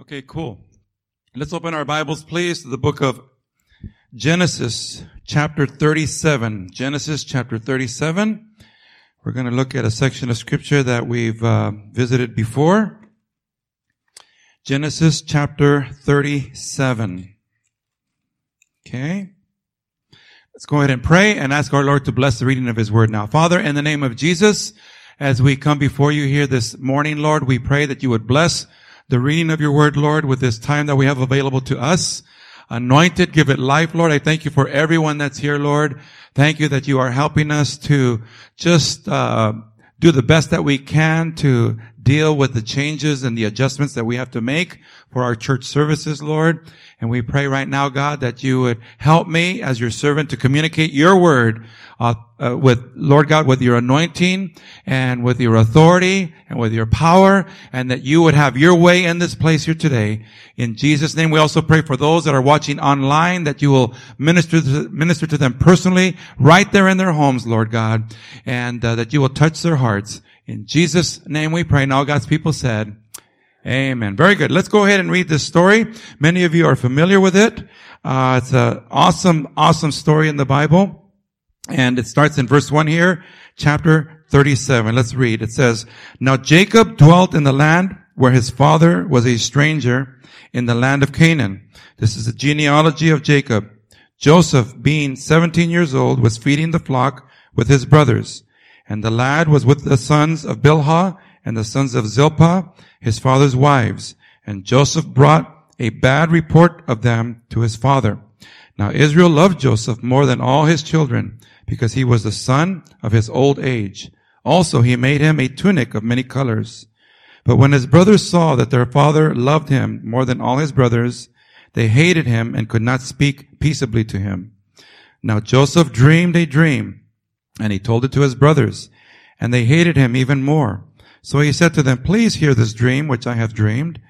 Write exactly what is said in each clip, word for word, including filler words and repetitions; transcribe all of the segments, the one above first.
Okay, cool. Let's open our Bibles, please, to the book of Genesis, chapter thirty-seven. Genesis, chapter thirty-seven. We're going to look at a section of Scripture that we've uh, visited before. Genesis, chapter thirty-seven. Okay. Let's go ahead and pray and ask our Lord to bless the reading of His Word now. Father, in the name of Jesus, as we come before you here this morning, Lord, we pray that you would bless the reading of your word, Lord, with this time that we have available to us. Anoint it, give it life, Lord. I thank you for everyone that's here, Lord. Thank you that you are helping us to just uh do the best that we can to deal with the changes and the adjustments that we have to make for our church services, Lord. And we pray right now, God, that you would help me as your servant to communicate your word uh, uh, with, Lord God, with your anointing and with your authority and with your power, and that you would have your way in this place here today. In Jesus' name, we also pray for those that are watching online, that you will minister to, minister to them personally right there in their homes, Lord God, and uh, that you will touch their hearts. In Jesus' name we pray. And all God's people said, amen. Very good. Let's go ahead and read this story. Many of you are familiar with it. Uh, it's an awesome, awesome story in the Bible. And it starts in verse one here, chapter thirty-seven. Let's read. It says, "Now Jacob dwelt in the land where his father was a stranger, in the land of Canaan." This is the genealogy of Jacob. "Joseph, being seventeen years old, was feeding the flock with his brothers. And the lad was with the sons of Bilhah and the sons of Zilpah, his father's wives. And Joseph brought a bad report of them to his father. Now Israel loved Joseph more than all his children, because he was the son of his old age. Also he made him a tunic of many colors. But when his brothers saw that their father loved him more than all his brothers, they hated him and could not speak peaceably to him. Now Joseph dreamed a dream, and he told it to his brothers, and they hated him even more. So he said to them, 'Please hear this dream which I have dreamed.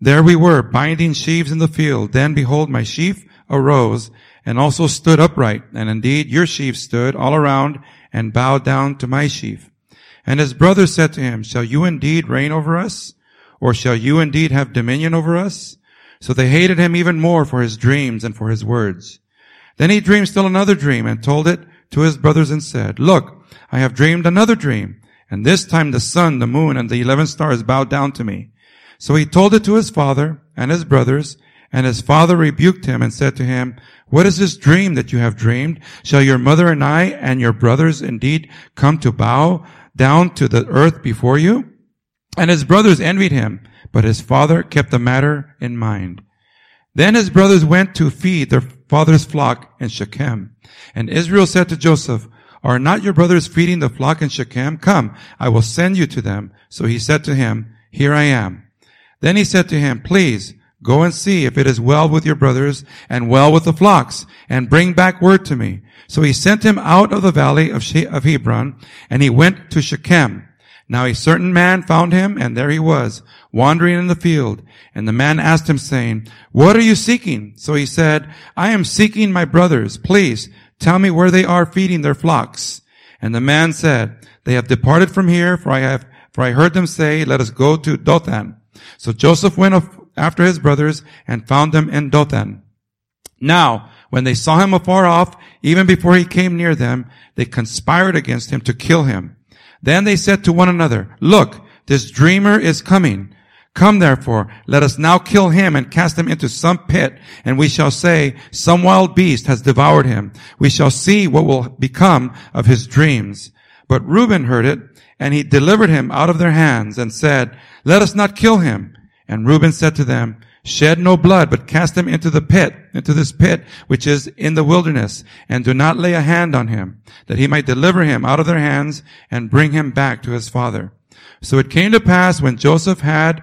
There we were, binding sheaves in the field. Then, behold, my sheaf arose and also stood upright. And indeed, your sheaf stood all around and bowed down to my sheaf.' And his brothers said to him, 'Shall you indeed reign over us? Or shall you indeed have dominion over us?' So they hated him even more for his dreams and for his words. Then he dreamed still another dream, and told it to his brothers and said, 'Look, I have dreamed another dream, and this time the sun, the moon, and the eleven stars bowed down to me.' So he told it to his father and his brothers, and his father rebuked him and said to him, 'What is this dream that you have dreamed? Shall your mother and I and your brothers indeed come to bow down to the earth before you?' And his brothers envied him, but his father kept the matter in mind. Then his brothers went to feed their father's flock in Shechem. And Israel said to Joseph, 'Are not your brothers feeding the flock in Shechem? Come, I will send you to them.' So he said to him, 'Here I am.' Then he said to him, 'Please go and see if it is well with your brothers and well with the flocks, and bring back word to me.' So he sent him out of the valley of Hebron, and he went to Shechem. Now a certain man found him, and there he was, wandering in the field. And the man asked him, saying, 'What are you seeking?' So he said, 'I am seeking my brothers. Please tell me where they are feeding their flocks.' And the man said, 'They have departed from here, for I have, for I heard them say, Let us go to Dothan.' So Joseph went up after his brothers and found them in Dothan. Now, when they saw him afar off, even before he came near them, they conspired against him to kill him. Then they said to one another, 'Look, this dreamer is coming. Come, therefore, let us now kill him and cast him into some pit, and we shall say, Some wild beast has devoured him. We shall see what will become of his dreams.' But Reuben heard it, and he delivered him out of their hands, and said, 'Let us not kill him.' And Reuben said to them, 'Shed no blood, but cast him into the pit, into this pit, which is in the wilderness, and do not lay a hand on him, that he might deliver him out of their hands and bring him back to his father.' So it came to pass, when Joseph had,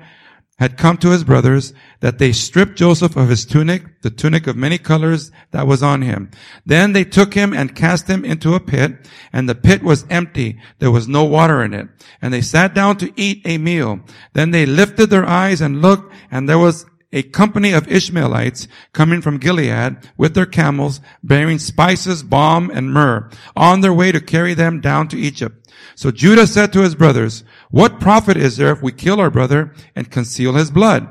had come to his brothers, that they stripped Joseph of his tunic, the tunic of many colors that was on him. Then they took him and cast him into a pit, and the pit was empty. There was no water in it. And they sat down to eat a meal. Then they lifted their eyes and looked, and there was a company of Ishmaelites coming from Gilead with their camels, bearing spices, balm, and myrrh, on their way to carry them down to Egypt. So Judah said to his brothers, 'What profit is there if we kill our brother and conceal his blood?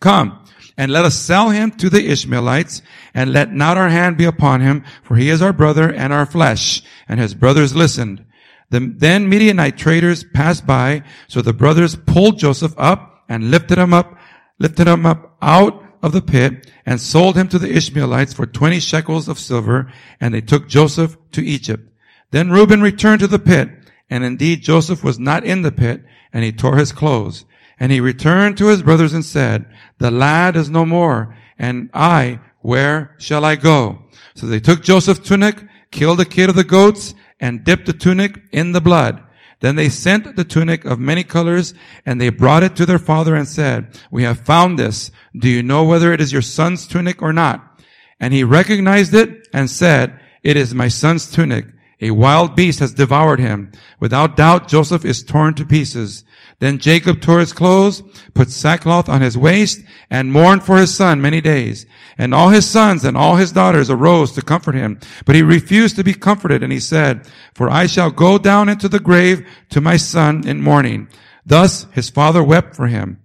Come, and let us sell him to the Ishmaelites, and let not our hand be upon him, for he is our brother and our flesh. And his brothers listened. The, then Midianite traders passed by, so the brothers pulled Joseph up and lifted him up, lifted him up out of the pit, and sold him to the Ishmaelites for twenty shekels of silver, and they took Joseph to Egypt. Then Reuben returned to the pit, and indeed Joseph was not in the pit, and he tore his clothes. And he returned to his brothers and said, the lad is no more, and I, where shall I go? So they took Joseph's tunic, killed a kid of the goats, and dipped the tunic in the blood. Then they sent the tunic of many colors, and they brought it to their father and said, we have found this. Do you know whether it is your son's tunic or not? And he recognized it and said, it is my son's tunic. A wild beast has devoured him. Without doubt, Joseph is torn to pieces. Then Jacob tore his clothes, put sackcloth on his waist, and mourned for his son many days. And all his sons and all his daughters arose to comfort him. But he refused to be comforted, and he said, for I shall go down into the grave to my son in mourning. Thus his father wept for him.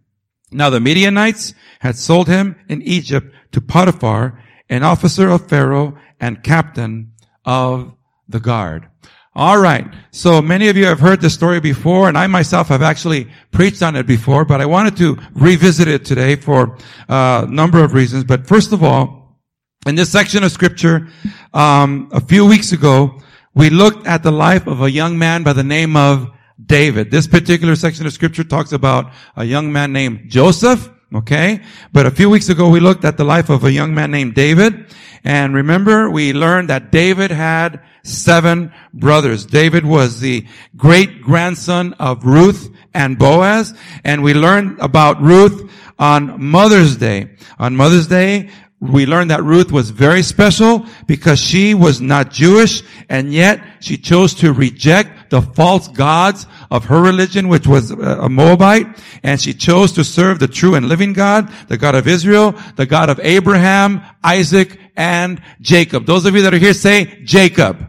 Now the Midianites had sold him in Egypt to Potiphar, an officer of Pharaoh and captain of the guard. All right. So many of you have heard this story before, and I myself have actually preached on it before, but I wanted to revisit it today for uh, a number of reasons. But first of all, in this section of scripture, um, a few weeks ago, we looked at the life of a young man by the name of David. This particular section of scripture talks about a young man named Joseph. Okay? But a few weeks ago, we looked at the life of a young man named David. And remember, we learned that David had seven brothers. David was the great-grandson of Ruth and Boaz. And we learned about Ruth on Mother's Day. On Mother's Day, we learned that Ruth was very special because she was not Jewish, and yet she chose to reject the false gods of her religion, which was a Moabite, and she chose to serve the true and living God, the God of Israel, the God of Abraham, Isaac, and Jacob. Those of you that are here say Jacob.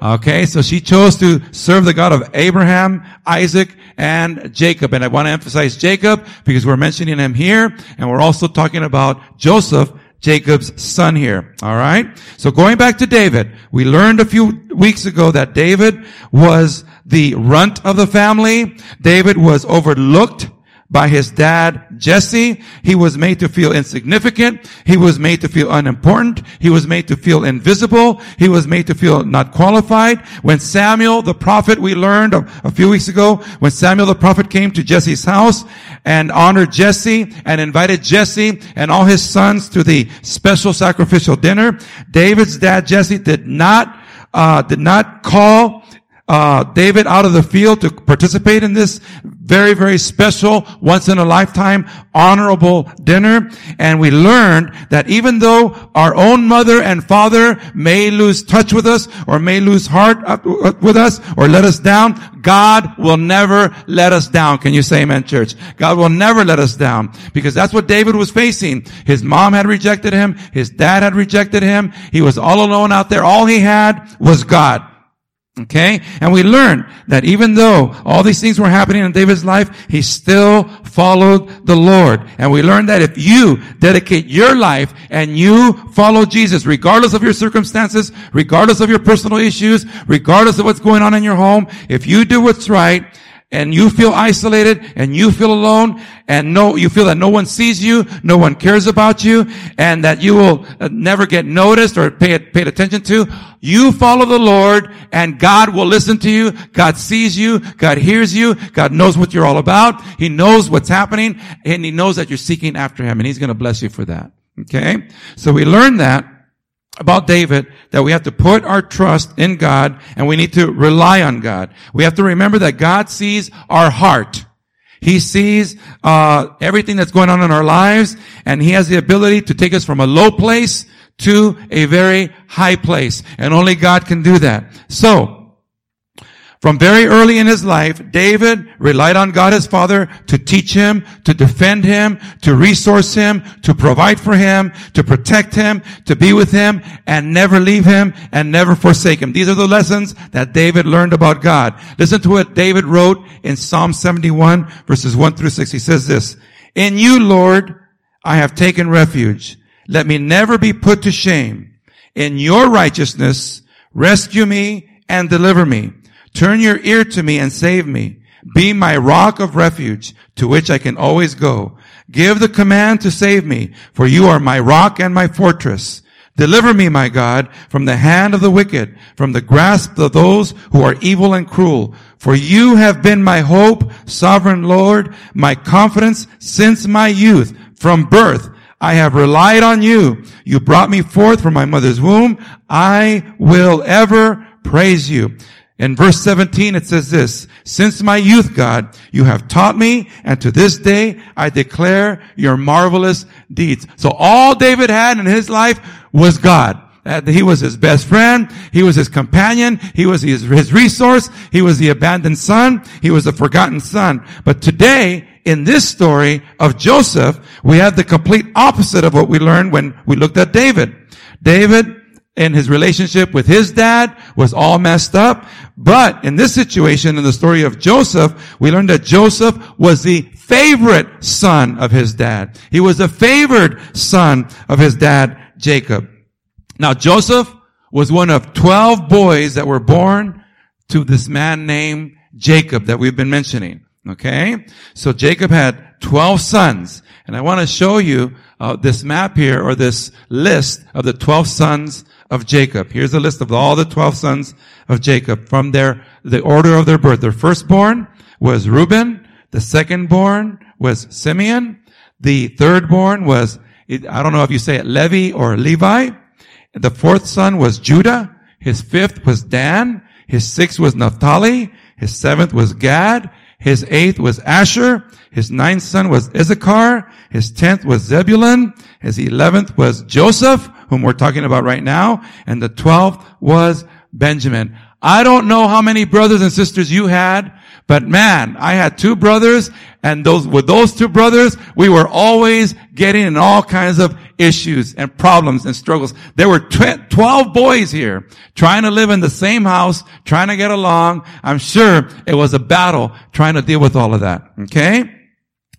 Okay, so she chose to serve the God of Abraham, Isaac, and Jacob. And I want to emphasize Jacob because we're mentioning him here, and we're also talking about Joseph, Jacob's son here. All right? So going back to David, we learned a few weeks ago that David was the runt of the family. David was overlooked by his dad, Jesse. He was made to feel insignificant. He was made to feel unimportant. He was made to feel invisible. He was made to feel not qualified. When Samuel, the prophet, we learned a, a few weeks ago, when Samuel, the prophet, came to Jesse's house and honored Jesse and invited Jesse and all his sons to the special sacrificial dinner, David's dad, Jesse, did not, uh, did not call Uh, David out of the field to participate in this very, very special, once-in-a-lifetime, honorable dinner. And we learned that even though our own mother and father may lose touch with us or may lose heart with us or let us down, God will never let us down. Can you say amen, church? God will never let us down, because that's what David was facing. His mom had rejected him. His dad had rejected him. He was all alone out there. All he had was God. Okay? And we learned that even though all these things were happening in David's life, he still followed the Lord. And we learned that if you dedicate your life and you follow Jesus, regardless of your circumstances, regardless of your personal issues, regardless of what's going on in your home, if you do what's right, and you feel isolated, and you feel alone, and no, you feel that no one sees you, no one cares about you, and that you will never get noticed or paid, paid attention to, you follow the Lord, and God will listen to you. God sees you. God hears you. God knows what you're all about. He knows what's happening, and He knows that you're seeking after Him, and He's going to bless you for that. Okay? So we learned that about David, that we have to put our trust in God, and we need to rely on God. We have to remember that God sees our heart. He sees uh everything that's going on in our lives, and He has the ability to take us from a low place to a very high place, and only God can do that. So, from very early in his life, David relied on God his father to teach him, to defend him, to resource him, to provide for him, to protect him, to be with him, and never leave him, and never forsake him. These are the lessons that David learned about God. Listen to what David wrote in Psalm seventy-one, verses one through six. He says this, "In you, Lord, I have taken refuge. Let me never be put to shame. In your righteousness, rescue me and deliver me. Turn your ear to me and save me. Be my rock of refuge, to which I can always go. Give the command to save me, for you are my rock and my fortress. Deliver me, my God, from the hand of the wicked, from the grasp of those who are evil and cruel. For you have been my hope, sovereign Lord, my confidence since my youth. From birth, I have relied on you. You brought me forth from my mother's womb. I will ever praise you. In verse seventeen, it says this, since my youth, God, you have taught me, and to this day I declare your marvelous deeds. So all David had in his life was God. Uh, he was his best friend. He was his companion. He was his, his resource. He was the abandoned son. He was the forgotten son. But today, in this story of Joseph, we have the complete opposite of what we learned when we looked at David. David, and his relationship with his dad was all messed up. But in this situation, in the story of Joseph, we learned that Joseph was the favorite son of his dad. He was the favored son of his dad, Jacob. Now, Joseph was one of twelve boys that were born to this man named Jacob that we've been mentioning. Okay? So Jacob had twelve sons. And I want to show you uh, this map here, or this list of the twelve sons of Jacob. Here's a list of all the twelve sons of Jacob from their, the order of their birth. Their firstborn was Reuben. The secondborn was Simeon. The thirdborn was, I don't know if you say it, Levi or Levi. The fourth son was Judah. His fifth was Dan. His sixth was Naphtali. His seventh was Gad. His eighth was Asher. His ninth son was Issachar. His tenth was Zebulun. His eleventh was Joseph, whom we're talking about right now. And the twelfth was Benjamin. I don't know how many brothers and sisters you had, but man, I had two brothers, and those, with those two brothers, we were always getting in all kinds of issues and problems and struggles. There were twelve boys here trying to live in the same house, trying to get along. I'm sure it was a battle trying to deal with all of that. Okay?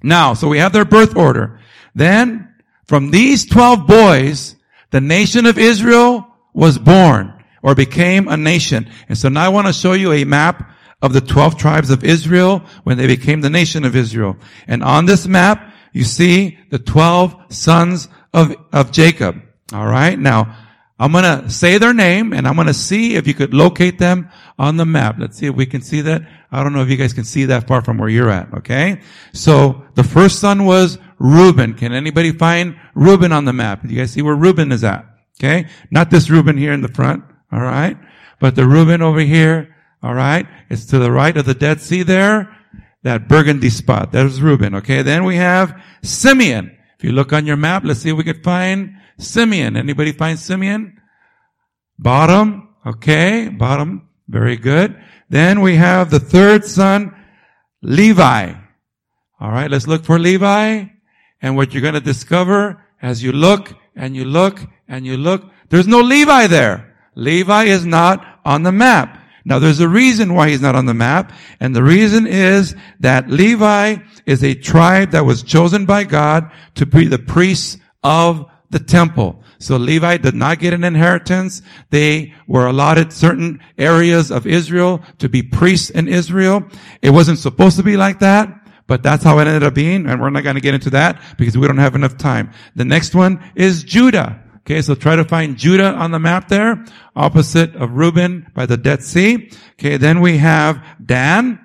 Now, so we have their birth order. Then, from these twelve boys, the nation of Israel was born, or became a nation. And so now I want to show you a map of the twelve tribes of Israel when they became the nation of Israel. And on this map, you see the twelve sons of, of Jacob. All right. Now, I'm going to say their name, and I'm going to see if you could locate them on the map. Let's see if we can see that. I don't know if you guys can see that far from where you're at. Okay. So the first son was Reuben. Can anybody find Reuben on the map? Do you guys see where Reuben is at? Okay. Not this Reuben here in the front. All right. But the Reuben over here, all right, it's to the right of the Dead Sea there, that burgundy spot. There's Reuben, okay? Then we have Simeon. If you look on your map, let's see if we can find Simeon. Anybody find Simeon? Bottom, okay, bottom, very good. Then we have the third son, Levi. All right, let's look for Levi. And what you're going to discover as you look and you look and you look, there's no Levi there. Levi is not on the map. Now, there's a reason why he's not on the map, and the reason is that Levi is a tribe that was chosen by God to be the priests of the temple. So Levi did not get an inheritance. They were allotted certain areas of Israel to be priests in Israel. It wasn't supposed to be like that, but that's how it ended up being, and we're not going to get into that because we don't have enough time. The next one is Judah. Okay, so try to find Judah on the map there, opposite of Reuben by the Dead Sea. Okay, then we have Dan,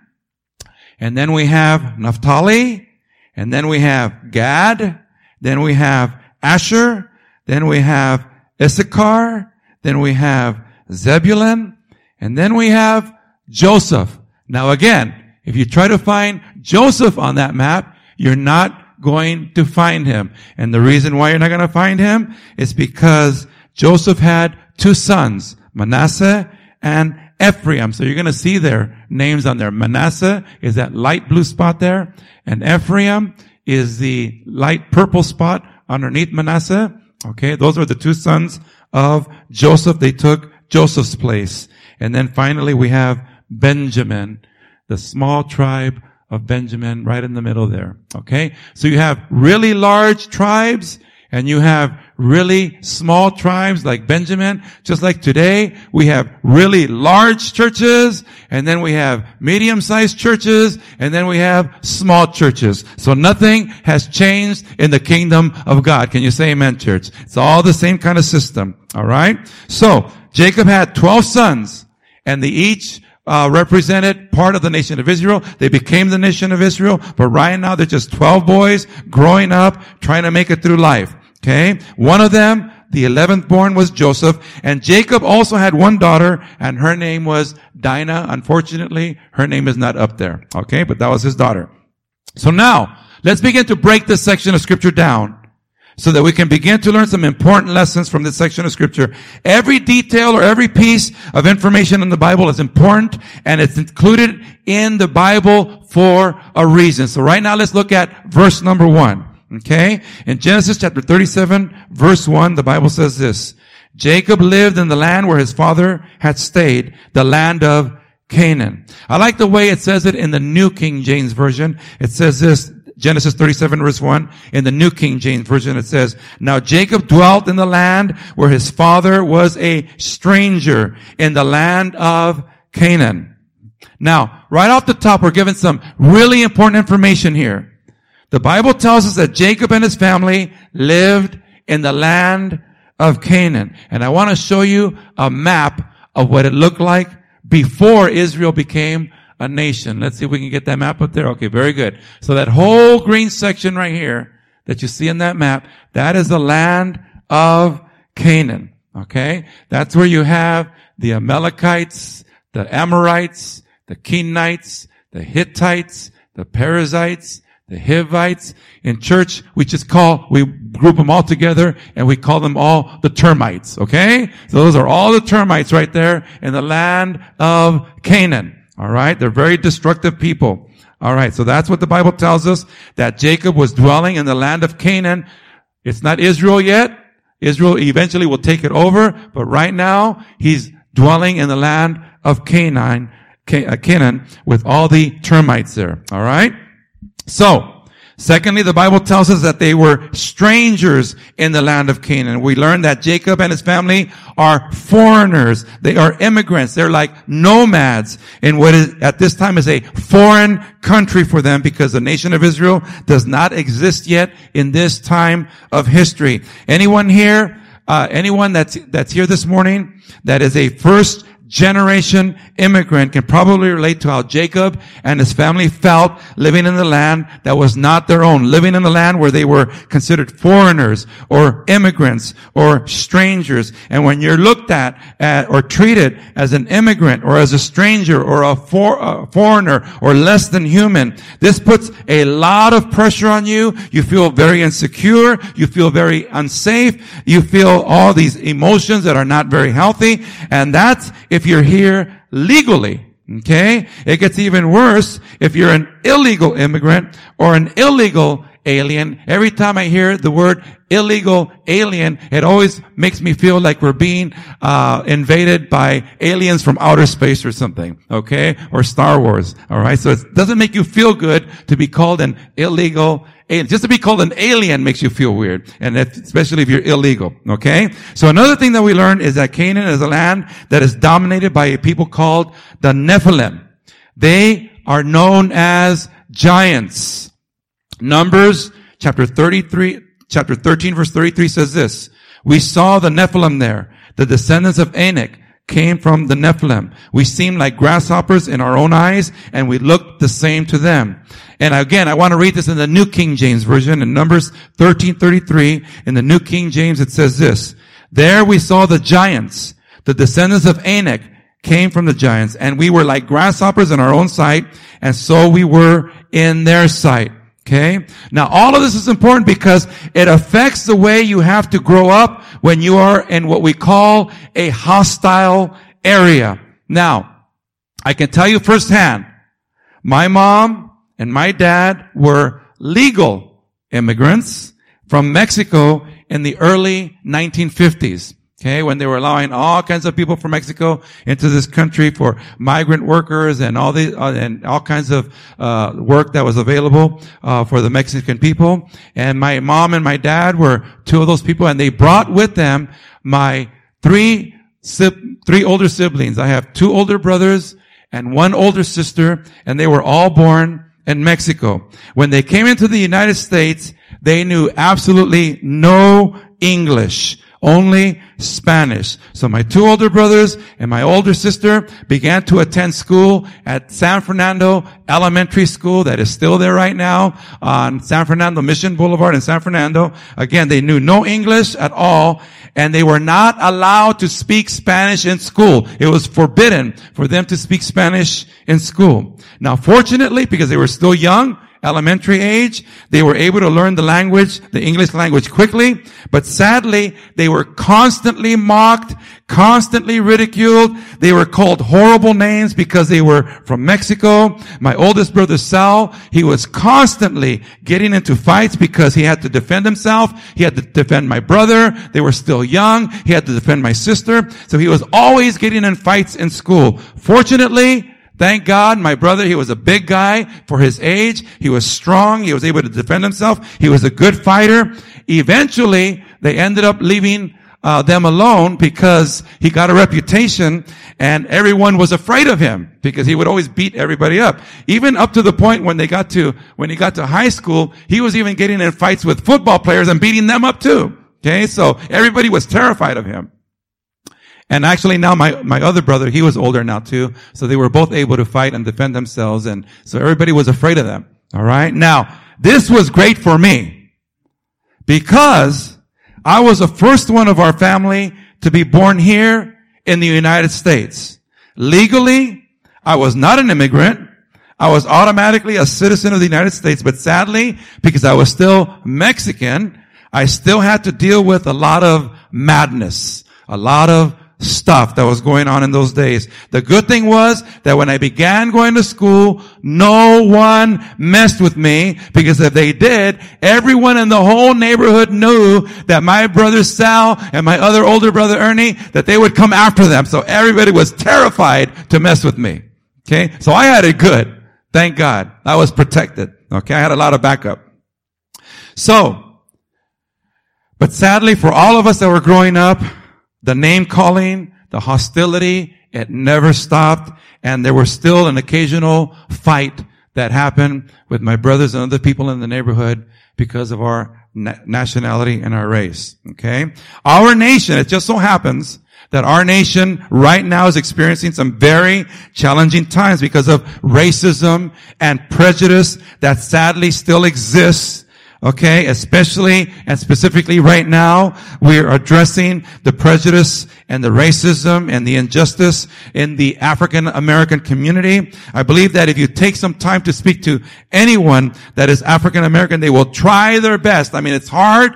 and then we have Naphtali, and then we have Gad, then we have Asher, then we have Issachar, then we have Zebulun, and then we have Joseph. Now again, if you try to find Joseph on that map, you're not going to find him. And the reason why you're not going to find him is because Joseph had two sons, Manasseh and Ephraim. So you're going to see their names on there. Manasseh is that light blue spot there, and Ephraim is the light purple spot underneath Manasseh. Okay, those are the two sons of Joseph. They took Joseph's place. And then finally we have Benjamin, the small tribe of Benjamin, right in the middle there. Okay? So you have really large tribes, and you have really small tribes like Benjamin. Just like today, we have really large churches, and then we have medium-sized churches, and then we have small churches. So nothing has changed in the kingdom of God. Can you say amen, church? It's all the same kind of system. All right? So Jacob had twelve sons, and they each Uh, represented part of the nation of Israel. They became the nation of Israel, but right now they're just twelve boys growing up, trying to make it through life. Okay? One of them, the eleventh born, was Joseph, and Jacob also had one daughter, and her name was Dinah. Unfortunately, her name is not up there. Okay? But that was his daughter. So now, let's begin to break this section of scripture down, so that we can begin to learn some important lessons from this section of scripture. Every detail or every piece of information in the Bible is important, and it's included in the Bible for a reason. So right now, let's look at verse number one. Okay? In Genesis chapter thirty-seven, verse one, the Bible says this: Jacob lived in the land where his father had stayed, the land of Canaan. I like the way it says it in the New King James Version. It says this, Genesis thirty-seven verse one, in the New King James Version, it says, Now Jacob dwelt in the land where his father was a stranger, in the land of Canaan. Now, right off the top, we're given some really important information here. The Bible tells us that Jacob and his family lived in the land of Canaan. And I want to show you a map of what it looked like before Israel became a nation. Let's see if we can get that map up there. Okay, very good. So that whole green section right here that you see in that map, that is the land of Canaan. Okay? That's where you have the Amalekites, the Amorites, the Kenites, the Hittites, the Perizzites, the Hivites. In church, we just call, we group them all together, and we call them all the termites. Okay? So those are all the termites right there in the land of Canaan. All right, they're very destructive people. All right, so that's what the Bible tells us, that Jacob was dwelling in the land of Canaan. It's not Israel yet. Israel eventually will take it over, but right now he's dwelling in the land of Canaan, Canaan with all the termites there. All right? So, secondly, the Bible tells us that they were strangers in the land of Canaan. We learn that Jacob and his family are foreigners. They are immigrants. They're like nomads in what is, at this time, is a foreign country for them, because the nation of Israel does not exist yet in this time of history. Anyone here, uh, anyone that's, that's here this morning that is a first generation immigrant can probably relate to how Jacob and his family felt living in the land that was not their own, living in the land where they were considered foreigners or immigrants or strangers. And when you're looked at, at or treated as an immigrant or as a stranger or a, for, a foreigner or less than human, this puts a lot of pressure on you. You feel very insecure. You feel very unsafe. You feel all these emotions that are not very healthy. And that's if you're here legally, okay? It gets even worse if you're an illegal immigrant or an illegal alien. Every time I hear the word illegal alien, it always makes me feel like we're being uh invaded by aliens from outer space or something, okay? Or Star Wars, all right? So it doesn't make you feel good to be called an illegal alien. Just to be called an alien makes you feel weird, and especially if you're illegal, okay? So another thing that we learned is that Canaan is a land that is dominated by a people called the Nephilim. They are known as giants. Numbers chapter thirty-three, chapter thirteen, verse thirty-three says this: We saw the Nephilim there. The descendants of Anak came from the Nephilim. We seemed like grasshoppers in our own eyes, and we looked the same to them. And again, I want to read this in the New King James Version. In Numbers thirteen thirty-three, in the New King James, it says this: There we saw the giants. The descendants of Anak came from the giants, and we were like grasshoppers in our own sight, and so we were in their sight. Okay? Now, all of this is important because it affects the way you have to grow up when you are in what we call a hostile area. Now, I can tell you firsthand, my mom and my dad were legal immigrants from Mexico in the early nineteen fifties. Okay, when they were allowing all kinds of people from Mexico into this country for migrant workers and all these, uh, and all kinds of, uh, work that was available, uh, for the Mexican people. And my mom and my dad were two of those people, and they brought with them my three, three older siblings. I have two older brothers and one older sister, and they were all born in Mexico. When they came into the United States, they knew absolutely no English. Only Spanish. So my two older brothers and my older sister began to attend school at San Fernando Elementary School, that is still there right now on San Fernando Mission Boulevard in San Fernando. Again, they knew no English at all, and they were not allowed to speak Spanish in school. It was forbidden for them to speak Spanish in school. Now, fortunately, because they were still young, elementary age, they were able to learn the language, the English language, quickly. But sadly, they were constantly mocked, constantly ridiculed. They were called horrible names because they were from Mexico. My oldest brother, Sal, he was constantly getting into fights because he had to defend himself. He had to defend my brother. They were still young. He had to defend my sister. So he was always getting in fights in school. Fortunately, thank God, my brother, he was a big guy for his age. He was strong. He was able to defend himself. He was a good fighter. Eventually, they ended up leaving uh, them alone because he got a reputation, and everyone was afraid of him because he would always beat everybody up. Even up to the point when they got to, when he got to high school, he was even getting in fights with football players and beating them up too. Okay, so everybody was terrified of him. And actually now my, my other brother, he was older now too, so they were both able to fight and defend themselves, and so everybody was afraid of them. Alright? Now, this was great for me because I was the first one of our family to be born here in the United States. Legally, I was not an immigrant. I was automatically a citizen of the United States, but sadly, because I was still Mexican, I still had to deal with a lot of madness, a lot of stuff that was going on in those days. The good thing was that when I began going to school, no one messed with me, because if they did, everyone in the whole neighborhood knew that my brother Sal and my other older brother Ernie, that they would come after them. So everybody was terrified to mess with me. Okay? So I had it good. Thank God. I was protected. Okay? I had a lot of backup. So, but sadly for all of us that were growing up, the name calling, the hostility, it never stopped. And there was still an occasional fight that happened with my brothers and other people in the neighborhood because of our na- nationality and our race. Okay? Our nation, it just so happens that our nation right now is experiencing some very challenging times because of racism and prejudice that sadly still exists. Okay, especially and specifically right now, we're addressing the prejudice and the racism and the injustice in the African American community. I believe that if you take some time to speak to anyone that is African American, they will try their best. I mean, it's hard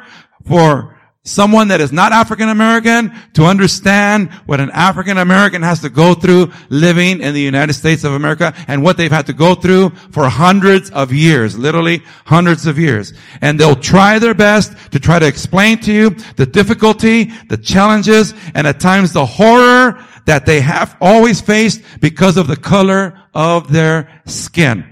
for someone that is not African American to understand what an African American has to go through living in the United States of America, and what they've had to go through for hundreds of years, literally hundreds of years. And they'll try their best to try to explain to you the difficulty, the challenges, and at times the horror that they have always faced because of the color of their skin.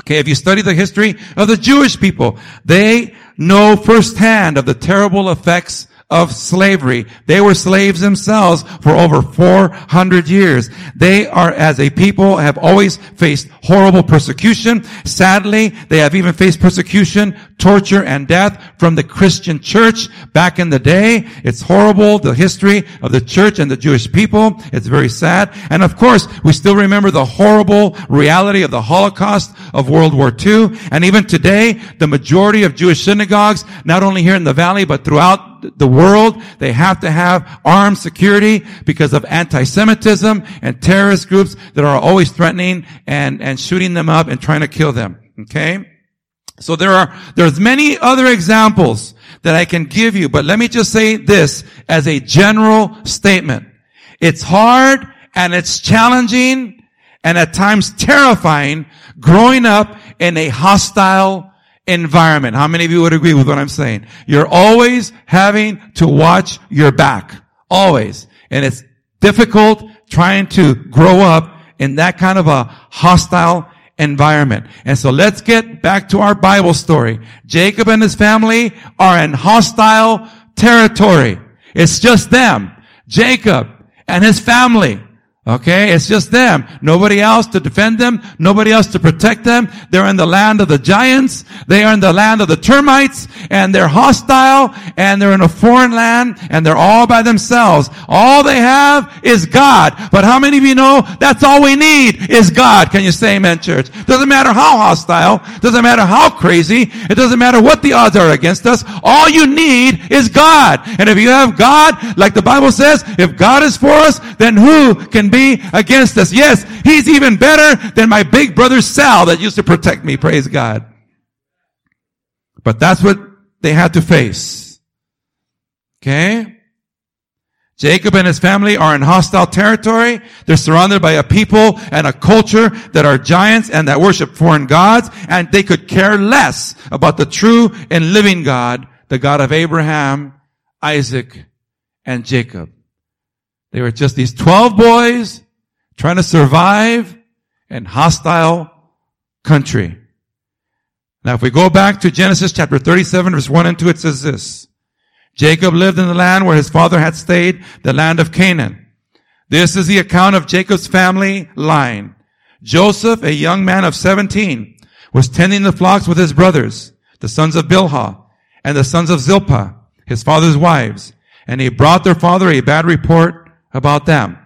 Okay, if you study the history of the Jewish people, they know firsthand of the terrible effects of slavery. They were slaves themselves for over four hundred years. They are, as a people, have always faced horrible persecution. Sadly, they have even faced persecution, torture, and death from the Christian church back in the day. It's horrible, the history of the church and the Jewish people. It's very sad. And of course, we still remember the horrible reality of the Holocaust of World War Two. And even today, the majority of Jewish synagogues, not only here in the Valley, but throughout the world, they have to have armed security because of anti-Semitism and terrorist groups that are always threatening and, and shooting them up and trying to kill them. Okay? So there are, there's many other examples that I can give you, but let me just say this as a general statement. It's hard and it's challenging and at times terrifying growing up in a hostile environment. How many of you would agree with what I'm saying? You're always having to watch your back. Always. And it's difficult trying to grow up in that kind of a hostile environment. And so let's get back to our Bible story. Jacob and his family are in hostile territory. It's just them. Jacob and his family. Okay, it's just them. Nobody else to defend them. Nobody else to protect them. They're in the land of the giants. They are in the land of the termites. And they're hostile. And they're in a foreign land. And they're all by themselves. All they have is God. But how many of you know that's all we need is God? Can you say amen, church? Doesn't matter how hostile. Doesn't matter how crazy. It doesn't matter what the odds are against us. All you need is God. And if you have God, like the Bible says, if God is for us, then who can be against us? Yes, he's even better than my big brother Sal that used to protect me. Praise God. But that's what they had to face. Okay? Jacob and his family are in hostile territory. They're surrounded by a people and a culture that are giants and that worship foreign gods, and they could care less about the true and living God, the God of Abraham, Isaac, and Jacob. They were just these twelve boys trying to survive in hostile country. Now, if we go back to Genesis chapter thirty-seven, verse one and two, it says this. Jacob lived in the land where his father had stayed, the land of Canaan. This is the account of Jacob's family line. Joseph, a young man of seventeen, was tending the flocks with his brothers, the sons of Bilhah and the sons of Zilpah, his father's wives. And he brought their father a bad report about them.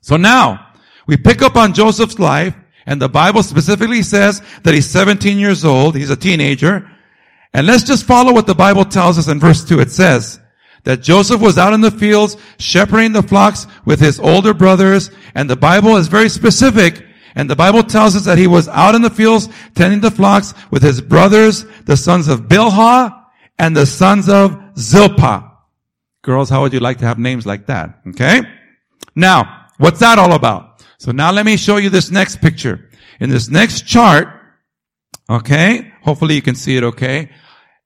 So now, we pick up on Joseph's life, and the Bible specifically says that he's seventeen years old, he's a teenager, and let's just follow what the Bible tells us in verse two. It says that Joseph was out in the fields shepherding the flocks with his older brothers, and the Bible is very specific, and the Bible tells us that he was out in the fields tending the flocks with his brothers, the sons of Bilhah and the sons of Zilpah. Girls, how would you like to have names like that? Okay? Now, what's that all about? So now let me show you this next picture. In this next chart, okay, hopefully you can see it okay.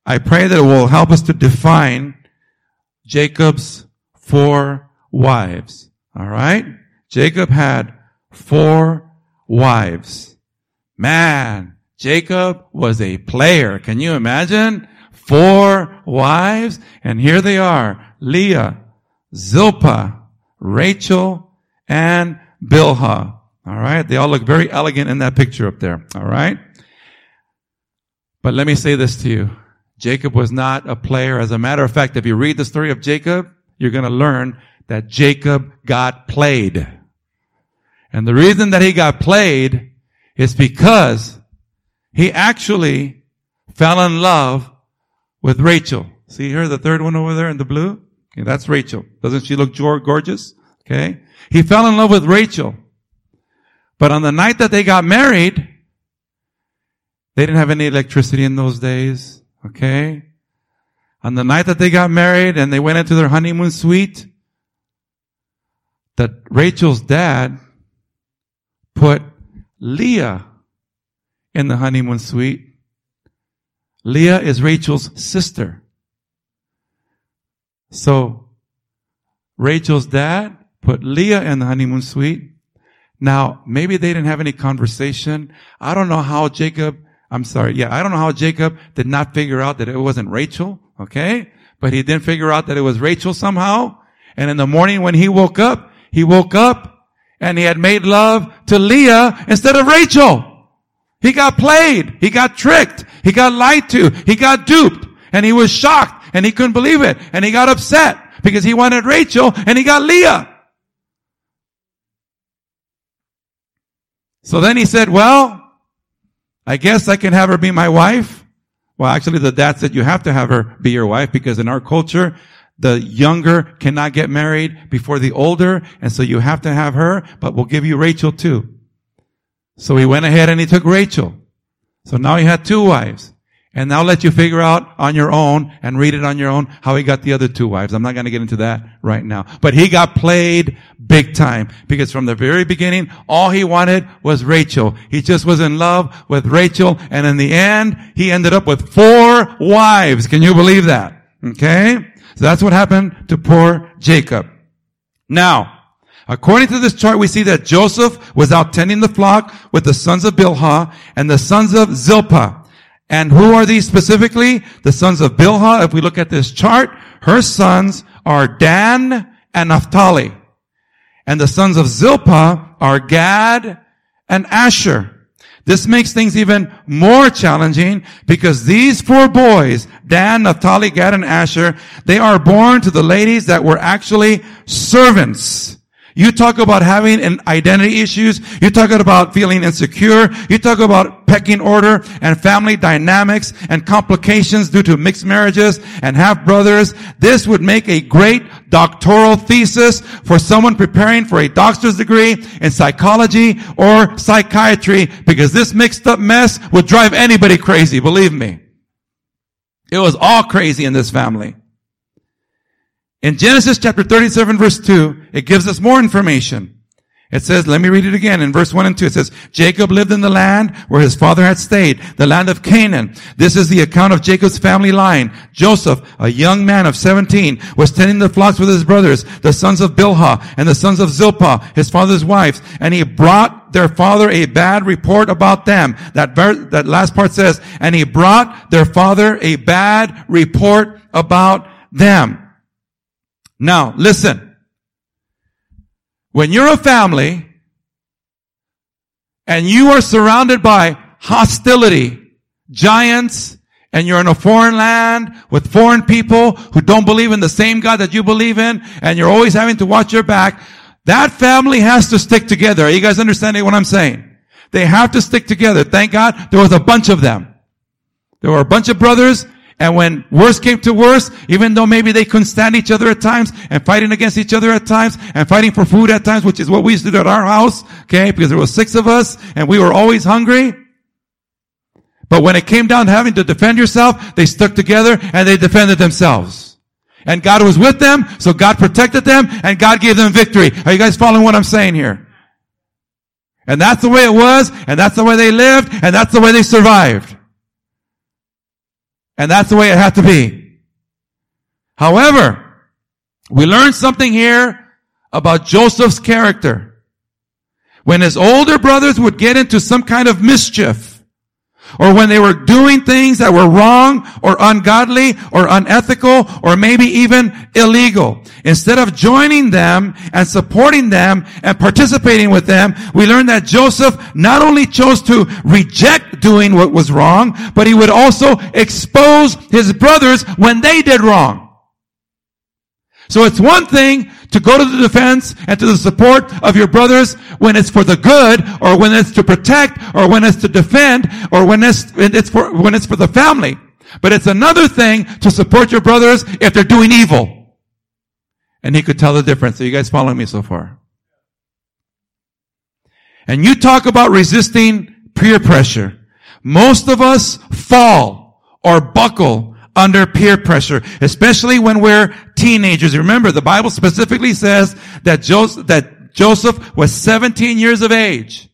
I pray that it will help us to define Jacob's four wives. All right? Jacob had four wives. Man, Jacob was a player. Can you imagine? Four wives, and here they are, Leah, Zilpah, Rachel, and Bilhah. All right? They all look very elegant in that picture up there. All right? But let me say this to you. Jacob was not a player. As a matter of fact, if you read the story of Jacob, you're going to learn that Jacob got played. And the reason that he got played is because he actually fell in love with Rachel. See her, the third one over there in the blue? Okay, that's Rachel. Doesn't she look gorgeous? Okay. He fell in love with Rachel. But on the night that they got married, they didn't have any electricity in those days. Okay. On the night that they got married and they went into their honeymoon suite, that Rachel's dad put Leah in the honeymoon suite. Leah is Rachel's sister. So, Rachel's dad put Leah in the honeymoon suite. Now, maybe they didn't have any conversation. I don't know how Jacob, I'm sorry, yeah, I don't know how Jacob did not figure out that it wasn't Rachel, okay? But he didn't figure out that it was Rachel somehow. And in the morning when he woke up, he woke up and he had made love to Leah instead of Rachel. He got played. He got tricked. He got lied to. He got duped. And he was shocked. And he couldn't believe it. And he got upset because he wanted Rachel and he got Leah. So then he said, well, I guess I can have her be my wife. Well, actually, the dad said you have to have her be your wife because in our culture, the younger cannot get married before the older. And so you have to have her, but we'll give you Rachel too. So he went ahead and he took Rachel. So now he had two wives. And now let you figure out on your own and read it on your own how he got the other two wives. I'm not going to get into that right now. But he got played big time because from the very beginning, all he wanted was Rachel. He just was in love with Rachel. And in the end, he ended up with four wives. Can you believe that? Okay? So that's what happened to poor Jacob. Now, according to this chart, we see that Joseph was out tending the flock with the sons of Bilhah and the sons of Zilpah. And who are these specifically? The sons of Bilhah, if we look at this chart, her sons are Dan and Naphtali. And the sons of Zilpah are Gad and Asher. This makes things even more challenging because these four boys, Dan, Naphtali, Gad, and Asher, they are born to the ladies that were actually servants. You talk about having an identity issues. You talk about feeling insecure. You talk about pecking order and family dynamics and complications due to mixed marriages and half brothers. This would make a great doctoral thesis for someone preparing for a doctor's degree in psychology or psychiatry, because this mixed up mess would drive anybody crazy. Believe me. It was all crazy in this family. In Genesis chapter thirty-seven verse two, it gives us more information. It says, let me read it again in verse one and two. It says, Jacob lived in the land where his father had stayed, the land of Canaan. This is the account of Jacob's family line. Joseph, a young man of seventeen, was tending the flocks with his brothers, the sons of Bilhah and the sons of Zilpah, his father's wives, and he brought their father a bad report about them. That, ver- that last part says, and he brought their father a bad report about them. Now, listen, when you're a family and you are surrounded by hostility, giants, and you're in a foreign land with foreign people who don't believe in the same God that you believe in, and you're always having to watch your back, that family has to stick together. Are you guys understanding what I'm saying? They have to stick together. Thank God there was a bunch of them. There were a bunch of brothers. And when worse came to worse, even though maybe they couldn't stand each other at times and fighting against each other at times and fighting for food at times, which is what we used to do at our house, okay, because there were six of us and we were always hungry. But when it came down to having to defend yourself, they stuck together and they defended themselves. And God was with them, so God protected them and God gave them victory. Are you guys following what I'm saying here? And that's the way it was, and that's the way they lived, and that's the way they survived. And that's the way it had to be. However, we learn something here about Joseph's character. When his older brothers would get into some kind of mischief, or when they were doing things that were wrong or ungodly or unethical or maybe even illegal, instead of joining them and supporting them and participating with them, we learn that Joseph not only chose to reject doing what was wrong, but he would also expose his brothers when they did wrong. So it's one thing to go to the defense and to the support of your brothers when it's for the good, or when it's to protect, or when it's to defend, or when it's, it's for, when it's for the family. But it's another thing to support your brothers if they're doing evil. And he could tell the difference. Are you guys following me so far? And you talk about resisting peer pressure. Most of us fall or buckle under peer pressure, especially when we're teenagers. Remember, the Bible specifically says that Joseph, that Joseph was seventeen years of age.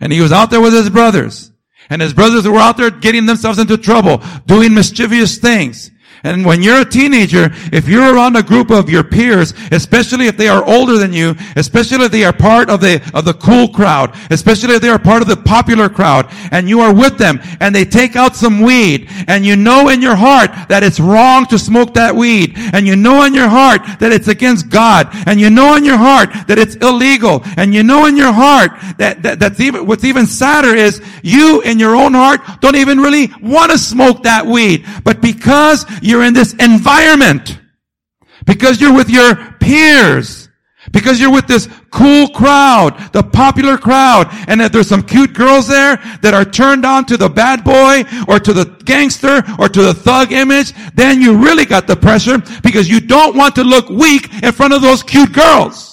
And he was out there with his brothers. And his brothers were out there getting themselves into trouble, doing mischievous things. And when you're a teenager, if you're around a group of your peers, especially if they are older than you, especially if they are part of the of the cool crowd, especially if they are part of the popular crowd, and you are with them, and they take out some weed, and you know in your heart that it's wrong to smoke that weed, and you know in your heart that it's against God, and you know in your heart that it's illegal, and you know in your heart that, that that's even what's even sadder is you in your own heart don't even really want to smoke that weed, but because you You're in this environment, because you're with your peers, because you're with this cool crowd, the popular crowd, and if there's some cute girls there that are turned on to the bad boy or to the gangster or to the thug image, then you really got the pressure because you don't want to look weak in front of those cute girls.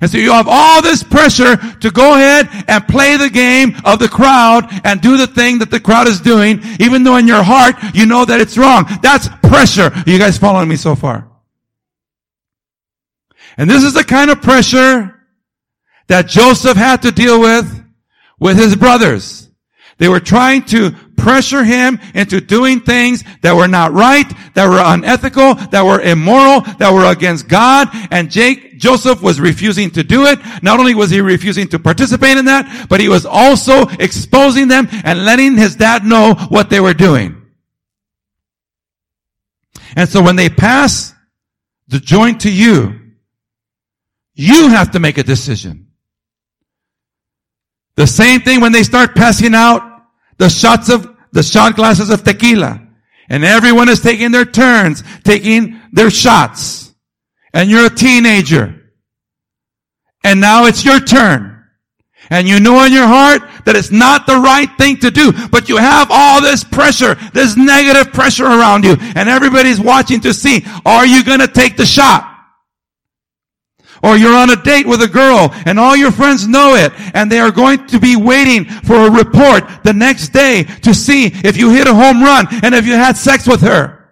And so you have all this pressure to go ahead and play the game of the crowd and do the thing that the crowd is doing, even though in your heart you know that it's wrong. That's pressure. Are you guys following me so far? And this is the kind of pressure that Joseph had to deal with with his brothers. They were trying to pressure him into doing things that were not right, that were unethical, that were immoral, that were against God. And Jake, Joseph was refusing to do it. Not only was he refusing to participate in that, but he was also exposing them and letting his dad know what they were doing. And so when they pass the joint to you, you have to make a decision. The same thing when they start passing out the shots of, the shot glasses of tequila. And everyone is taking their turns, taking their shots. And you're a teenager. And now it's your turn. And you know in your heart that it's not the right thing to do. But you have all this pressure, this negative pressure around you. And everybody's watching to see, are you going to take the shot? Or you're on a date with a girl and all your friends know it and they are going to be waiting for a report the next day to see if you hit a home run and if you had sex with her.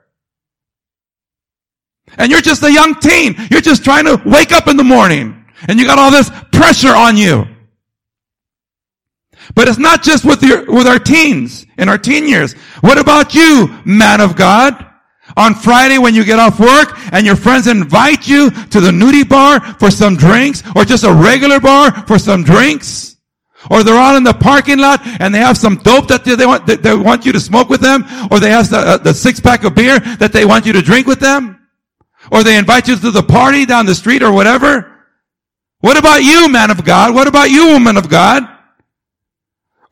And you're just a young teen. You're just trying to wake up in the morning and you got all this pressure on you. But it's not just with your, with our teens in our teen years. What about you, man of God? On Friday when you get off work and your friends invite you to the nudie bar for some drinks or just a regular bar for some drinks, or they're out in the parking lot and they have some dope that they want, they want you to smoke with them, or they have the, uh, the six pack of beer that they want you to drink with them, or they invite you to the party down the street or whatever. What about you, man of God? What about you, woman of God?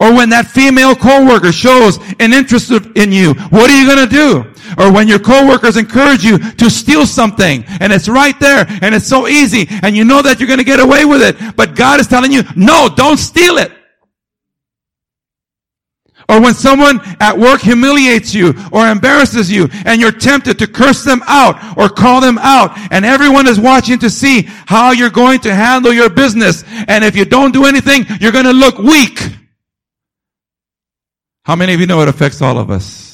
Or when that female coworker shows an interest in you, what are you going to do? Or when your coworkers encourage you to steal something, and it's right there, and it's so easy, and you know that you're going to get away with it, but God is telling you, no, don't steal it. Or when someone at work humiliates you or embarrasses you, and you're tempted to curse them out or call them out, and everyone is watching to see how you're going to handle your business, and if you don't do anything, you're going to look weak. How many of you know it affects all of us?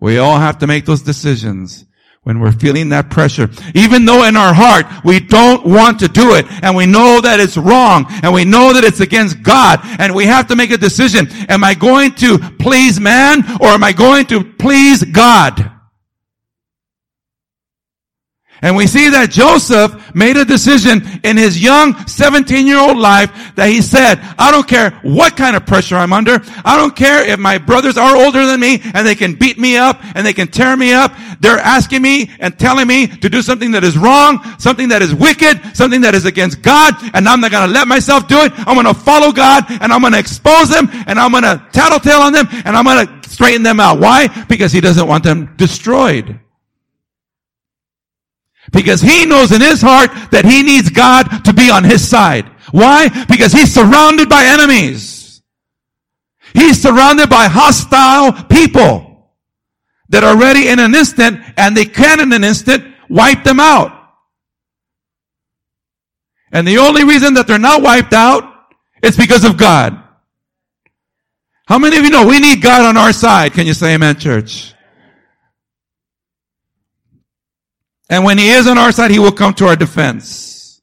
We all have to make those decisions when we're feeling that pressure. Even though in our heart we don't want to do it and we know that it's wrong and we know that it's against God, and we have to make a decision. Am I going to please man or am I going to please God? And we see that Joseph made a decision in his young seventeen-year-old life that he said, I don't care what kind of pressure I'm under. I don't care if my brothers are older than me and they can beat me up and they can tear me up. They're asking me and telling me to do something that is wrong, something that is wicked, something that is against God, and I'm not going to let myself do it. I'm going to follow God, and I'm going to expose them, and I'm going to tattletale on them, and I'm going to straighten them out. Why? Because he doesn't want them destroyed. Because he knows in his heart that he needs God to be on his side. Why? Because he's surrounded by enemies. He's surrounded by hostile people that are ready in an instant, and they can in an instant wipe them out. And the only reason that they're not wiped out is because of God. How many of you know we need God on our side? Can you say amen, church? And when he is on our side, he will come to our defense.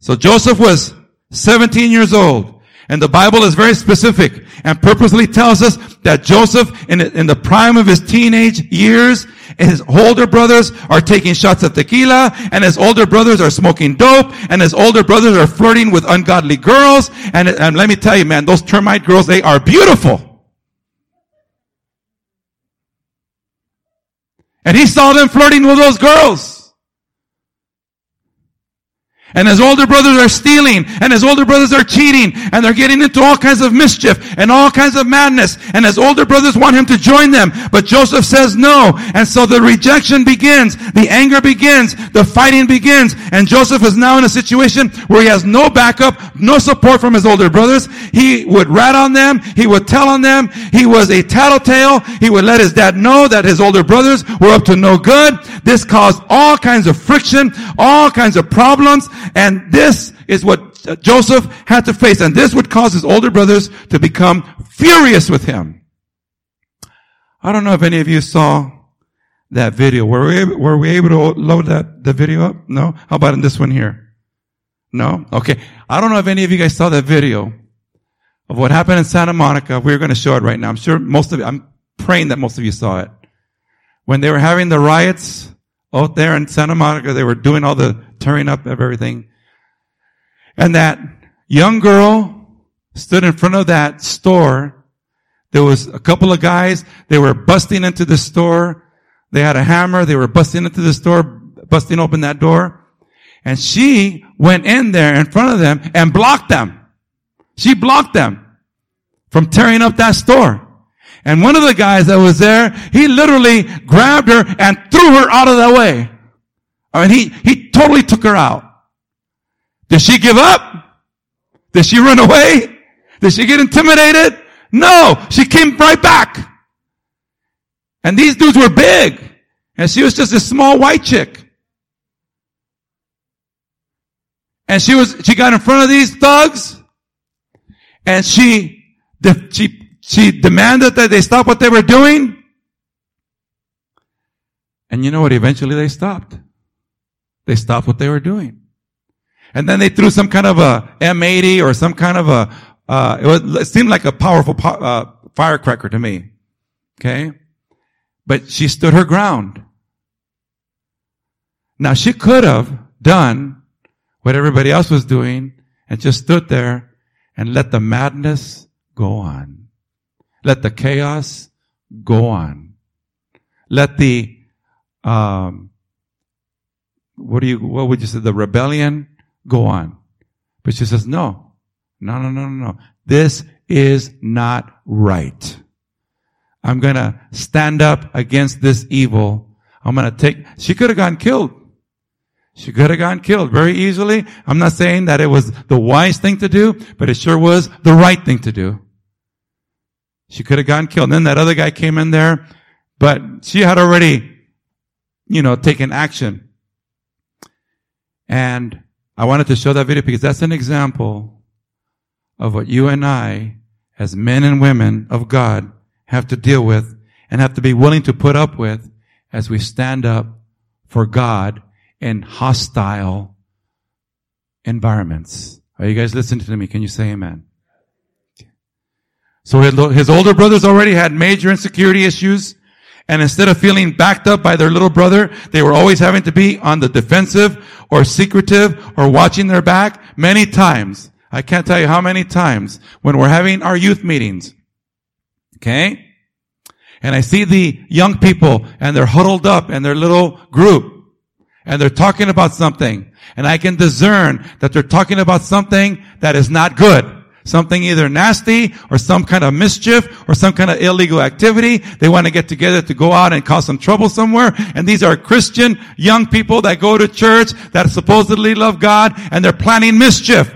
So Joseph was seventeen years old. And the Bible is very specific and purposely tells us that Joseph, in, in the prime of his teenage years, his older brothers are taking shots of tequila, and his older brothers are smoking dope, and his older brothers are flirting with ungodly girls. And, and let me tell you, man, those termite girls, they are beautiful. And he saw them flirting with those girls. And his older brothers are stealing. And his older brothers are cheating. And they're getting into all kinds of mischief and all kinds of madness. And his older brothers want him to join them. But Joseph says no. And so the rejection begins. The anger begins. The fighting begins. And Joseph is now in a situation where he has no backup, no support from his older brothers. He would rat on them. He would tell on them. He was a tattletale. He would let his dad know that his older brothers were up to no good. This caused all kinds of friction, all kinds of problems. And this is what Joseph had to face. And this would cause his older brothers to become furious with him. I don't know if any of you saw that video. Were we, were we able to load that, the video up? No? How about in this one here? No? Okay. I don't know if any of you guys saw that video of what happened in Santa Monica. We're going to show it right now. I'm sure most of you, I'm praying that most of you saw it. When they were having the riots out there in Santa Monica, they were doing all the tearing up of everything. And that young girl stood in front of that store. There was a couple of guys. They were busting into the store. They had a hammer. They were busting into the store, busting open that door. And she went in there in front of them and blocked them. She blocked them from tearing up that store. And one of the guys that was there, he literally grabbed her and threw her out of the way. I mean, he, he totally took her out. Did she give up? Did she run away? Did she get intimidated? No, she came right back. And these dudes were big. And she was just a small white chick. And she was, she got in front of these thugs. And she, she, she demanded that they stop what they were doing. And you know what? Eventually they stopped. They stopped what they were doing. And then they threw some kind of a M eighty or some kind of a, uh, it, was, it seemed like a powerful po- uh, firecracker to me. Okay? But she stood her ground. Now she could have done what everybody else was doing and just stood there and let the madness go on. Let the chaos go on. Let the, um, what do you, what would you say, the rebellion go on. But she says, no, no, no, no, no, no. This is not right. I'm going to stand up against this evil. I'm going to take, she could have gotten killed. She could have gotten killed very easily. I'm not saying that it was the wise thing to do, but it sure was the right thing to do. She could have gotten killed. And then that other guy came in there, but she had already, you know, taken action. And I wanted to show that video because that's an example of what you and I, as men and women of God, have to deal with and have to be willing to put up with as we stand up for God in hostile environments. Are you guys listening to me? Can you say amen? So his older brothers already had major insecurity issues, and instead of feeling backed up by their little brother, they were always having to be on the defensive or secretive or watching their back. Many times, I can't tell you how many times, when we're having our youth meetings, okay, and I see the young people and they're huddled up in their little group, and they're talking about something, and I can discern that they're talking about something that is not good. Something either nasty or some kind of mischief or some kind of illegal activity. They want to get together to go out and cause some trouble somewhere. And these are Christian young people that go to church that supposedly love God, and they're planning mischief.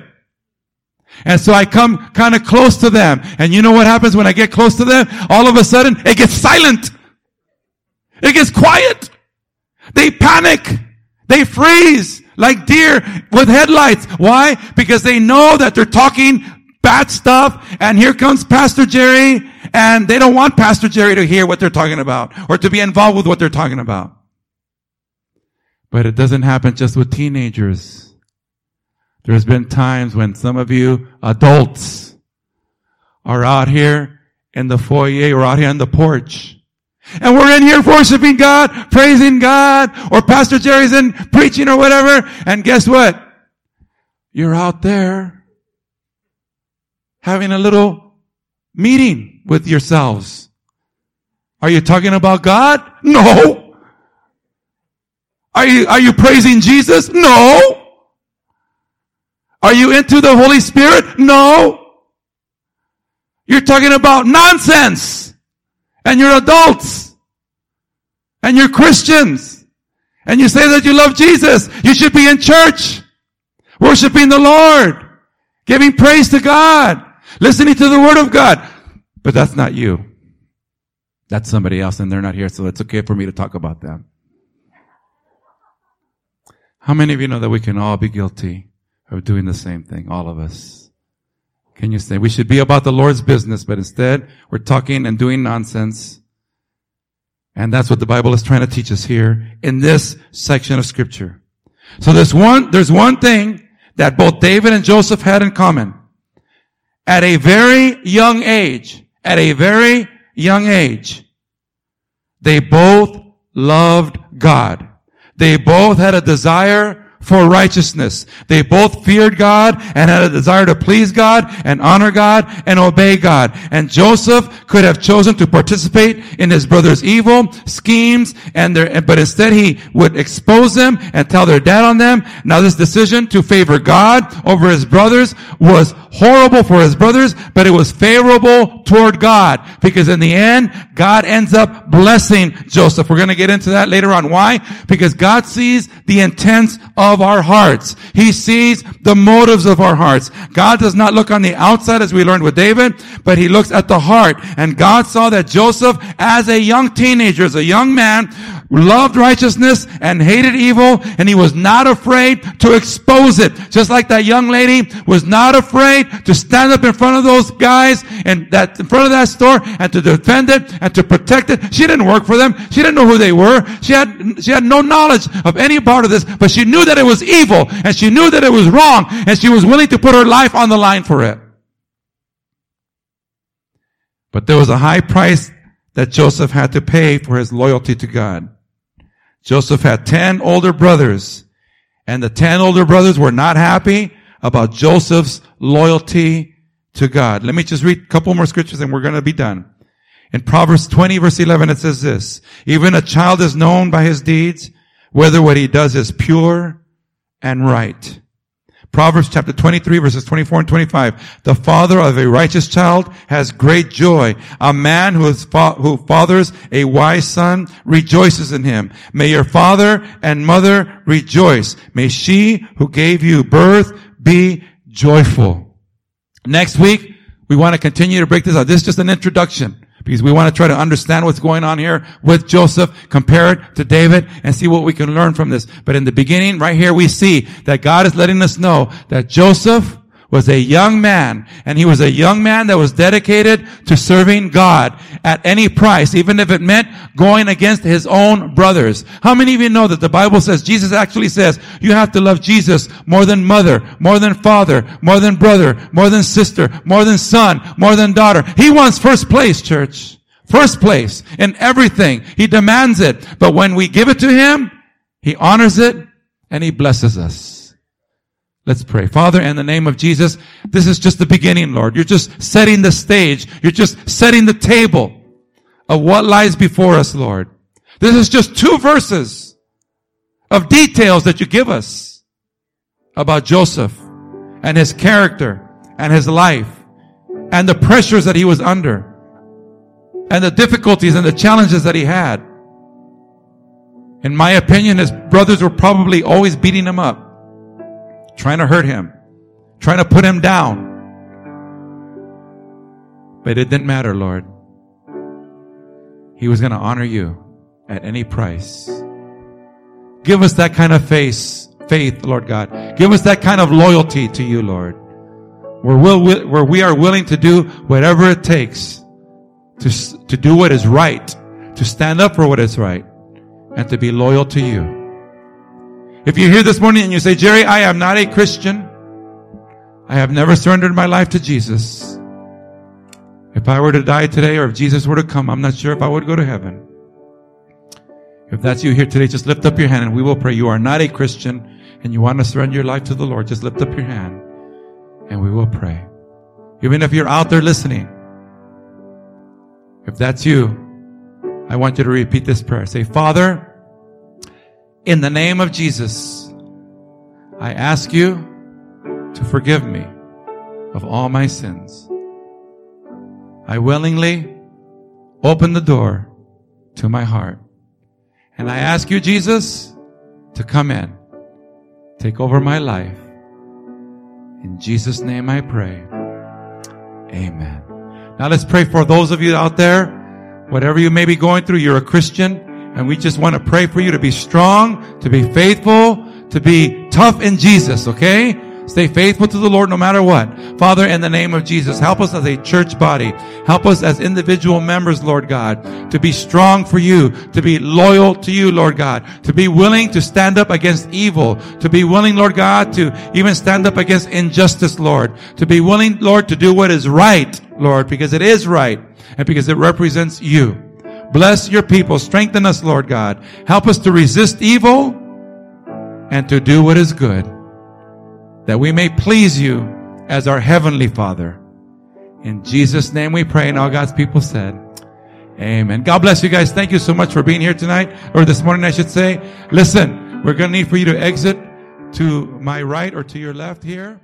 And so I come kind of close to them. And you know what happens when I get close to them? All of a sudden, it gets silent. It gets quiet. They panic. They freeze like deer with headlights. Why? Because they know that they're talking bad stuff, and here comes Pastor Jerry, and they don't want Pastor Jerry to hear what they're talking about or to be involved with what they're talking about. But it doesn't happen just with teenagers. There's been times when some of you adults are out here in the foyer or out here on the porch. And we're in here worshiping God, praising God, or Pastor Jerry's in preaching or whatever. And guess what? You're out there having a little meeting with yourselves. Are you talking about God? No. Are you, are you praising Jesus? No. Are you into the Holy Spirit? No. You're talking about nonsense. And you're adults. And you're Christians. And you say that you love Jesus. You should be in church, worshiping the Lord, giving praise to God, listening to the Word of God. But that's not you. That's somebody else, and they're not here, so it's okay for me to talk about them. How many of you know that we can all be guilty of doing the same thing, all of us? Can you say, we should be about the Lord's business, but instead we're talking and doing nonsense. And that's what the Bible is trying to teach us here in this section of Scripture. So there's one, there's one thing that both David and Joseph had in common. at a very young age, at a very young age, they both loved God. They both had a desire for righteousness. They both feared God and had a desire to please God and honor God and obey God. And Joseph could have chosen to participate in his brother's evil schemes, and their, but instead he would expose them and tell their dad on them. Now this decision to favor God over his brothers was horrible for his brothers, but it was favorable toward God, because in the end, God ends up blessing Joseph. We're going to get into that later on. Why? Because God sees the intents of our hearts. He sees the motives of our hearts. God does not look on the outside, as we learned with David, but he looks at the heart. And God saw that Joseph, as a young teenager, as a young man, loved righteousness and hated evil, and he was not afraid to expose it. Just like that young lady was not afraid to stand up in front of those guys and that in front of that store and to defend it and to protect it. She didn't work for them. She didn't know who they were. She had she had no knowledge of any part of this, but she knew that it was evil and she knew that it was wrong, and she was willing to put her life on the line for it. But there was a high price that Joseph had to pay for his loyalty to God. Joseph had ten older brothers, and the ten older brothers were not happy about Joseph's loyalty to God. Let me just read a couple more scriptures and we're going to be done. In Proverbs twenty verse eleven, it says this: even a child is known by his deeds, whether what he does is pure and right. Proverbs chapter twenty-three verses twenty-four and twenty-five. The father of a righteous child has great joy. A man who, is fa- who fathers a wise son rejoices in him. May your father and mother rejoice. May she who gave you birth be joyful. Next week, we want to continue to break this out. This is just an introduction, because we want to try to understand what's going on here with Joseph, compare it to David, and see what we can learn from this. But in the beginning, right here, we see that God is letting us know that Joseph was a young man, and he was a young man that was dedicated to serving God at any price, even if it meant going against his own brothers. How many of you know that the Bible says, Jesus actually says, you have to love Jesus more than mother, more than father, more than brother, more than sister, more than son, more than daughter. He wants first place, church. First place in everything. He demands it. But when we give it to him, he honors it and he blesses us. Let's pray. Father, in the name of Jesus, this is just the beginning, Lord. You're just setting the stage. You're just setting the table of what lies before us, Lord. This is just two verses of details that you give us about Joseph and his character and his life and the pressures that he was under and the difficulties and the challenges that he had. In my opinion, his brothers were probably always beating him up, trying to hurt him, trying to put him down. But it didn't matter, Lord. He was going to honor you at any price. Give us that kind of faith, faith, Lord God. Give us that kind of loyalty to you, Lord, where, we'll, where we are willing to do whatever it takes to, to do what is right, to stand up for what is right, and to be loyal to you. If you're here this morning and you say, Jerry, I am not a Christian. I have never surrendered my life to Jesus. If I were to die today, or if Jesus were to come, I'm not sure if I would go to heaven. If that's you here today, just lift up your hand and we will pray. You are not a Christian and you want to surrender your life to the Lord, just lift up your hand and we will pray. Even if you're out there listening, if that's you, I want you to repeat this prayer. Say, Father, in the name of Jesus, I ask you to forgive me of all my sins. I willingly open the door to my heart. And I ask you, Jesus, to come in, take over my life. In Jesus' name I pray. Amen. Now let's pray for those of you out there, whatever you may be going through, you're a Christian. And we just want to pray for you to be strong, to be faithful, to be tough in Jesus, okay? Stay faithful to the Lord no matter what. Father, in the name of Jesus, help us as a church body. Help us as individual members, Lord God, to be strong for you, to be loyal to you, Lord God, to be willing to stand up against evil, to be willing, Lord God, to even stand up against injustice, Lord, to be willing, Lord, to do what is right, Lord, because it is right and because it represents you. Bless your people. Strengthen us, Lord God. Help us to resist evil and to do what is good, that we may please you as our heavenly Father. In Jesus' name we pray, and all God's people said, amen. God bless you guys. Thank you so much for being here tonight, or this morning, I should say. Listen, we're going to need for you to exit to my right or to your left here.